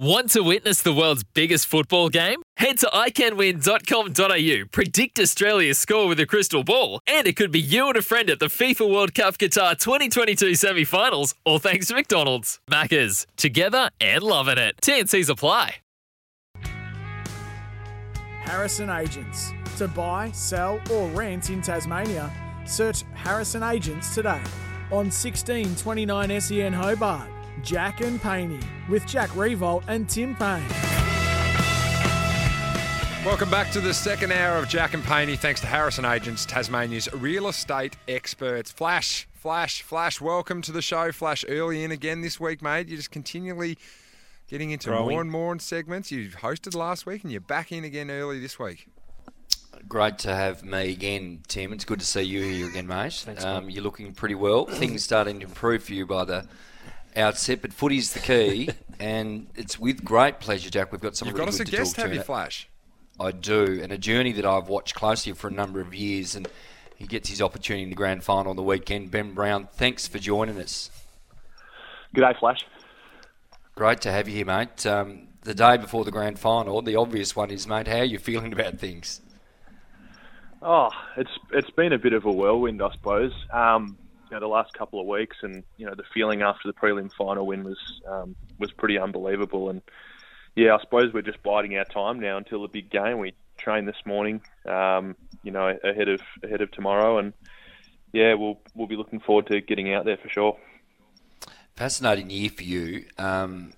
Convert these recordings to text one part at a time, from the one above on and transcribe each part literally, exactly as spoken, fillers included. Want to witness the world's biggest football game? Head to i can win dot com dot a u, predict Australia's score with a crystal ball, and it could be you and a friend at the FIFA World Cup Qatar twenty twenty-two semi-finals, all thanks to McDonald's. Maccas, together and loving it. T and Cs apply. Harrison Agents. To buy, sell or rent in Tasmania, search Harrison Agents today on sixteen twenty-nine S E N Hobart. Jack and Payne with Jack Riewoldt and Tim Payne. Welcome back to the second hour of Jack and Payne. Thanks to Harrison Agents, Tasmania's real estate experts. Flash, Flash, Flash, welcome to the show. Flash, early in again this week, mate. You're just continually getting into Growing. more and more in segments. You hosted last week and you're back in again early this week. Great to have me again, Tim. It's good to see you here again, mate. Thanks, um, you're looking pretty well. Things starting to improve for you by the outset, but footy's the key, and it's with great pleasure, Jack. We've got something really good to talk to. You've got us a guest, have you, Flash? I do, and a journey that I've watched closely for a number of years, and he gets his opportunity in the grand final on the weekend. Ben Brown, thanks for joining us. G'day, Flash. Great to have you here, mate. Um, the day before the grand final, the obvious one is, mate, how are you feeling about things? Oh, it's it's been a bit of a whirlwind, I suppose. Um You know, the last couple of weeks, and you know the feeling after the prelim final win was um, was pretty unbelievable. And yeah, I suppose we're just biding our time now until the big game. We trained this morning, um, you know, ahead of ahead of tomorrow, and yeah, we'll we'll be looking forward to getting out there for sure. Fascinating year for you. Um,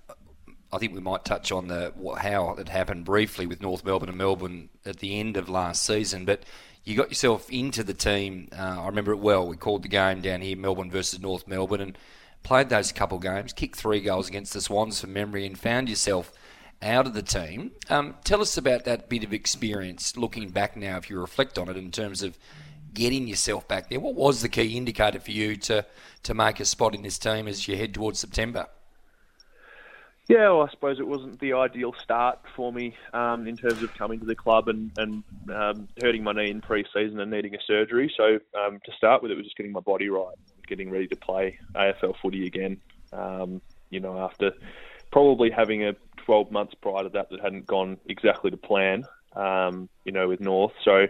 I think we might touch on the how it happened briefly with North Melbourne and Melbourne at the end of last season, but. You got yourself into the team, uh, I remember it well, we called the game down here, Melbourne versus North Melbourne, and played those couple games, kicked three goals against the Swans from memory and found yourself out of the team. Um, tell us about that bit of experience, looking back now, if you reflect on it, in terms of getting yourself back there. What was the key indicator for you to, to make a spot in this team as you head towards September? Yeah, well, I suppose it wasn't the ideal start for me um, in terms of coming to the club and, and um, hurting my knee in pre-season and needing a surgery. So um, to start with, it was just getting my body right, getting ready to play A F L footy again. Um, you know, after probably having a twelve months prior to that that hadn't gone exactly to plan, um, you know, with North. So,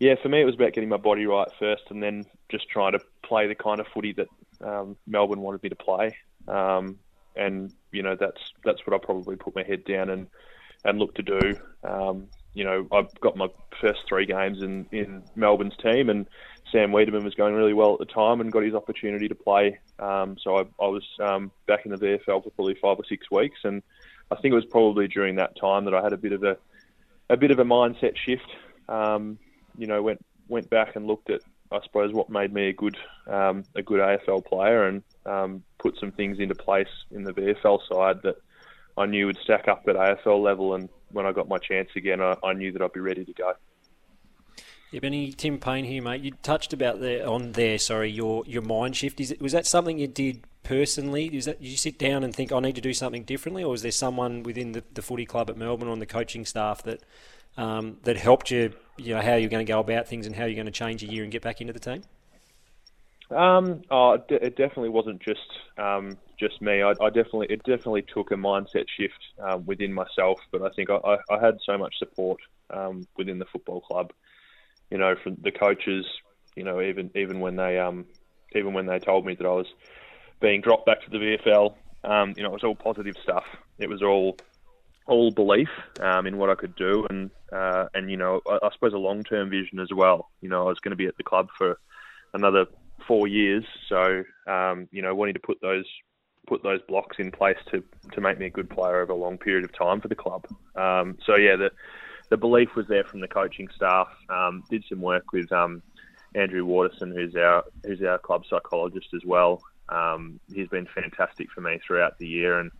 yeah, for me, it was about getting my body right first and then just trying to play the kind of footy that um, Melbourne wanted me to play. Um And, you know, that's that's what I probably put my head down and, and look to do. Um, you know, I've got my first three games in, in Melbourne's team, and Sam Wiedemann was going really well at the time and got his opportunity to play. Um, so I, I was um, back in the V F L for probably five or six weeks. And I think it was probably during that time that I had a bit of a a bit of a mindset shift. Um, you know, went went back and looked at, I suppose, what made me a good um, a good A F L player and um, put some things into place in the V F L side that I knew would stack up at A F L level. And when I got my chance again, I, I knew that I'd be ready to go. Yeah, Benny, Tim Payne here, mate. You touched about there on there, sorry, your your mind shift. Is it, was that something you did personally? Is that, did you sit down and think, I need to do something differently? Or was there someone within the, the footy club at Melbourne or on the coaching staff that um, that helped you? You know, how you're going to go about things and how you're going to change a year and get back into the team? Um, oh, d- it definitely wasn't just um, just me. I, I definitely it definitely took a mindset shift um, within myself, but I think I, I had so much support um, within the football club. You know, from the coaches. You know, even even when they um, even when they told me that I was being dropped back to the V F L, um, you know, it was all positive stuff. It was all. all belief um, in what I could do and, uh, and you know, I, I suppose a long-term vision as well. You know, I was going to be at the club for another four years. So, um, you know, wanting to put those put those blocks in place to, to make me a good player over a long period of time for the club. Um, so, yeah, the the belief was there from the coaching staff. Um, did some work with um, Andrew Watterson, who's our, who's our club psychologist as well. Um, he's been fantastic for me throughout the year and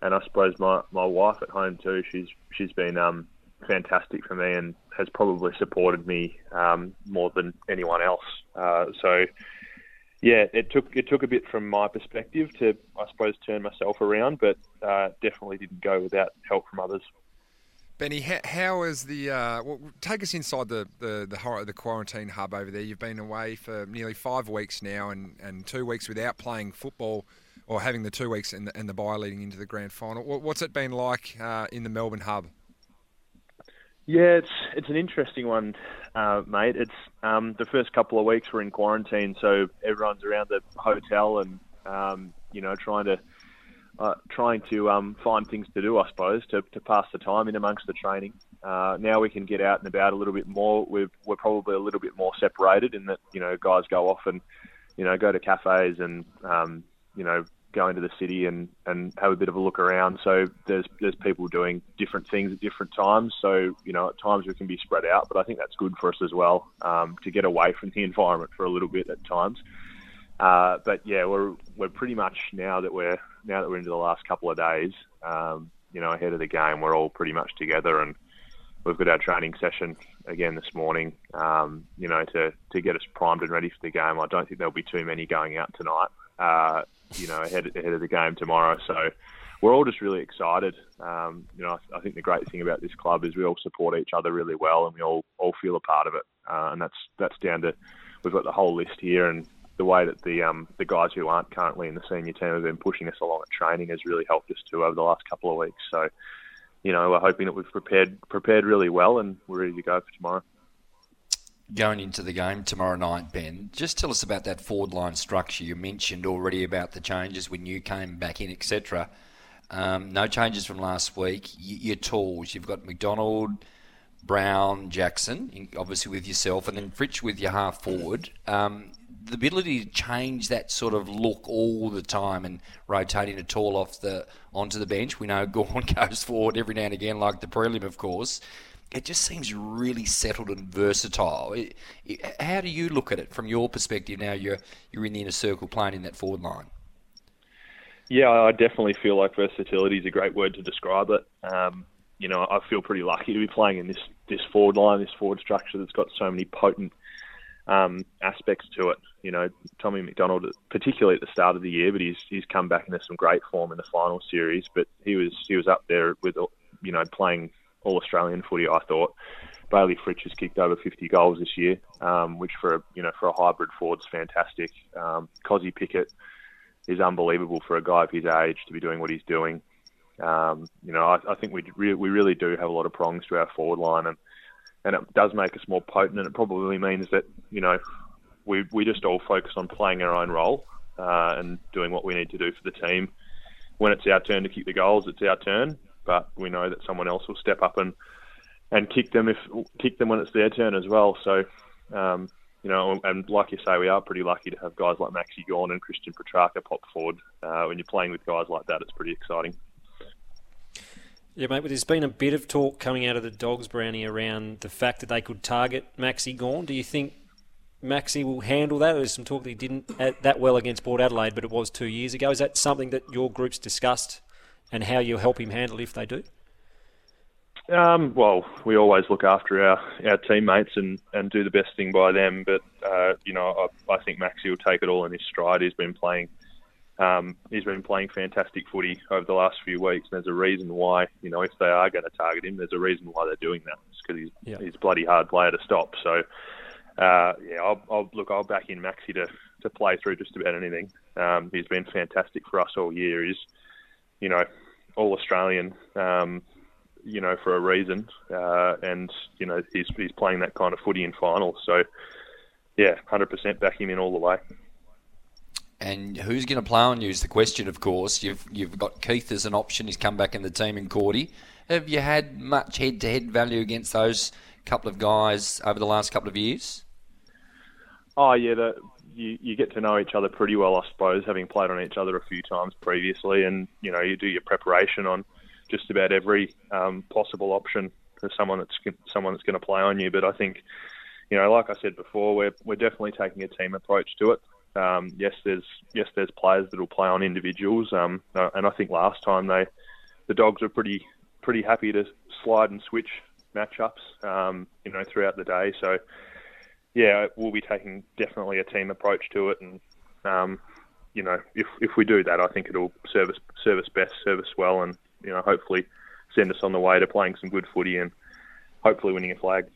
And I suppose my, my wife at home too. She's she's been um fantastic for me and has probably supported me um, more than anyone else. Uh, so, yeah, it took it took a bit from my perspective to, I suppose, turn myself around, but uh, definitely didn't go without help from others. Benny, how, how is the uh, – well, take us inside the, the, the, the quarantine hub over there. You've been away for nearly five weeks now and, and two weeks without playing football or having the two weeks and the, and the bye leading into the grand final. What's it been like uh, in the Melbourne hub? Yeah, it's it's an interesting one, uh, mate. It's um, the first couple of weeks we're in quarantine, so everyone's around the hotel and um, you know trying to uh, trying to um, find things to do, I suppose, to, to pass the time in amongst the training. Uh, now we can get out and about a little bit more. We're we're probably a little bit more separated in that you know guys go off and you know go to cafes and um, you know go into the city and, and have a bit of a look around. So there's there's people doing different things at different times. So, you know, at times we can be spread out, but I think that's good for us as well um, to get away from the environment for a little bit at times. Uh, but yeah, we're we're pretty much now that we're now that we're into the last couple of days, um, you know, ahead of the game, we're all pretty much together and we've got our training session again this morning, um, you know, to, to get us primed and ready for the game. I don't think there'll be too many going out tonight. Uh, you know, ahead, ahead of the game tomorrow. So we're all just really excited. Um, you know, I, I think the great thing about this club is we all support each other really well and we all, all feel a part of it. Uh, and that's that's down to, we've got the whole list here and the way that the um, the guys who aren't currently in the senior team have been pushing us along at training has really helped us too over the last couple of weeks. So, you know, we're hoping that we've prepared prepared really well and we're ready to go for tomorrow. Going into the game tomorrow night, Ben, just tell us about that forward line structure. You mentioned already about the changes when you came back in, et cetera. Um, no changes from last week. Your tools, you've got McDonald, Brown, Jackson, obviously with yourself, and then Fritsch with your half forward. Um, the ability to change that sort of look all the time and rotating a tall off the onto the bench. We know Gawn goes forward every now and again, like the prelim, of course. It just seems really settled and versatile. It, it, how do you look at it from your perspective now you're you're in the inner circle playing in that forward line? Yeah, I definitely feel like versatility is a great word to describe it. Um, you know, I feel pretty lucky to be playing in this, this forward line, this forward structure that's got so many potent um, aspects to it. You know, Tommy McDonald, particularly at the start of the year, but he's he's come back into some great form in the final series, but he was he was up there with, you know, playing All Australian footy, I thought. Bailey Fritsch has kicked over fifty goals this year, um, which for a, you know for a hybrid forward's fantastic. Um, Kozie Pickett is unbelievable for a guy of his age to be doing what he's doing. Um, you know, I, I think we re- we really do have a lot of prongs to our forward line, and and it does make us more potent. And it probably means that you know we we just all focus on playing our own role uh, and doing what we need to do for the team. When it's our turn to kick the goals, it's our turn. But we know that someone else will step up and, and kick them if kick them when it's their turn as well. So, um, you know, and like you say, we are pretty lucky to have guys like Maxi Gawn and Christian Petracca pop forward. Uh, when you're playing with guys like that, it's pretty exciting. Yeah, mate, but there's been a bit of talk coming out of the Dogs, Brownie, around the fact that they could target Maxi Gawn. Do you think Maxi will handle that? There's some talk that he didn't that well against Port Adelaide, but it was two years ago. Is that something that your group's discussed? And how you'll help him handle if they do? Um, well, we always look after our, our teammates and, and do the best thing by them. But, uh, you know, I, I think Maxi will take it all in his stride. He's been playing um, he's been playing fantastic footy over the last few weeks. And there's a reason why, you know, if they are going to target him, there's a reason why they're doing that. It's because he's, yeah. he's a bloody hard player to stop. So, uh, yeah, I'll, I'll look, I'll back in Maxi to, to play through just about anything. Um, he's been fantastic for us all year. He's you know, all Australian, um, you know, for a reason. Uh, and, you know, he's he's playing that kind of footy in finals. So, yeah, one hundred percent back him in all the way. And who's going to play on you is the question, of course. You've you've got Keith as an option. He's come back in the team in Cordy. Have you had much head-to-head value against those couple of guys over the last couple of years? Oh, yeah, the... You, you get to know each other pretty well, I suppose, having played on each other a few times previously, and you know you do your preparation on just about every um, possible option for someone that's someone that's going to play on you. But I think, you know, like I said before, we're we're definitely taking a team approach to it. Um, yes, there's yes, there's players that will play on individuals, um, and I think last time they the Dogs were pretty pretty happy to slide and switch matchups, um, you know, throughout the day. So, yeah, we'll be taking definitely a team approach to it, and um, you know, if if we do that, I think it'll serve us serve us best, serve us well, and you know, hopefully send us on the way to playing some good footy and hopefully winning a flag.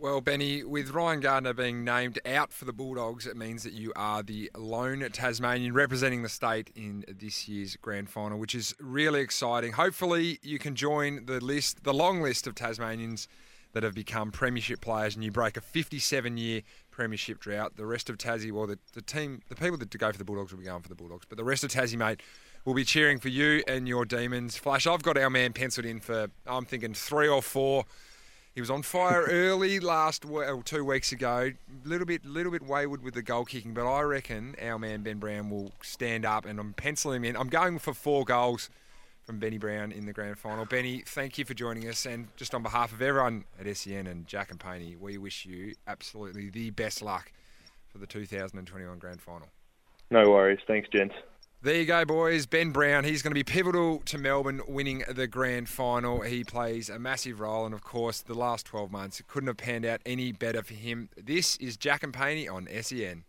Well, Benny, with Ryan Gardner being named out for the Bulldogs, it means that you are the lone Tasmanian representing the state in this year's grand final, which is really exciting. Hopefully you can join the list, the long list of Tasmanians that have become premiership players, and you break a fifty-seven-year premiership drought. The rest of Tassie, well, the, the team, the people that go for the Bulldogs will be going for the Bulldogs, but the rest of Tassie, mate, will be cheering for you and your Demons. Flash, I've got our man penciled in for, I'm thinking, three or four. He was on fire early last well, two weeks ago. Little bit, little bit wayward with the goal kicking, but I reckon our man Ben Brown will stand up, and I'm penciling him in. I'm going for four goals from Benny Brown in the grand final. Benny, thank you for joining us, and just on behalf of everyone at S E N and Jack and Payne, we wish you absolutely the best luck for the two thousand twenty-one grand final. No worries, thanks, gents. There you go, boys. Ben Brown, he's going to be pivotal to Melbourne winning the grand final. He plays a massive role, and, of course, the last twelve months, it couldn't have panned out any better for him. This is Jack and Payne on S E N.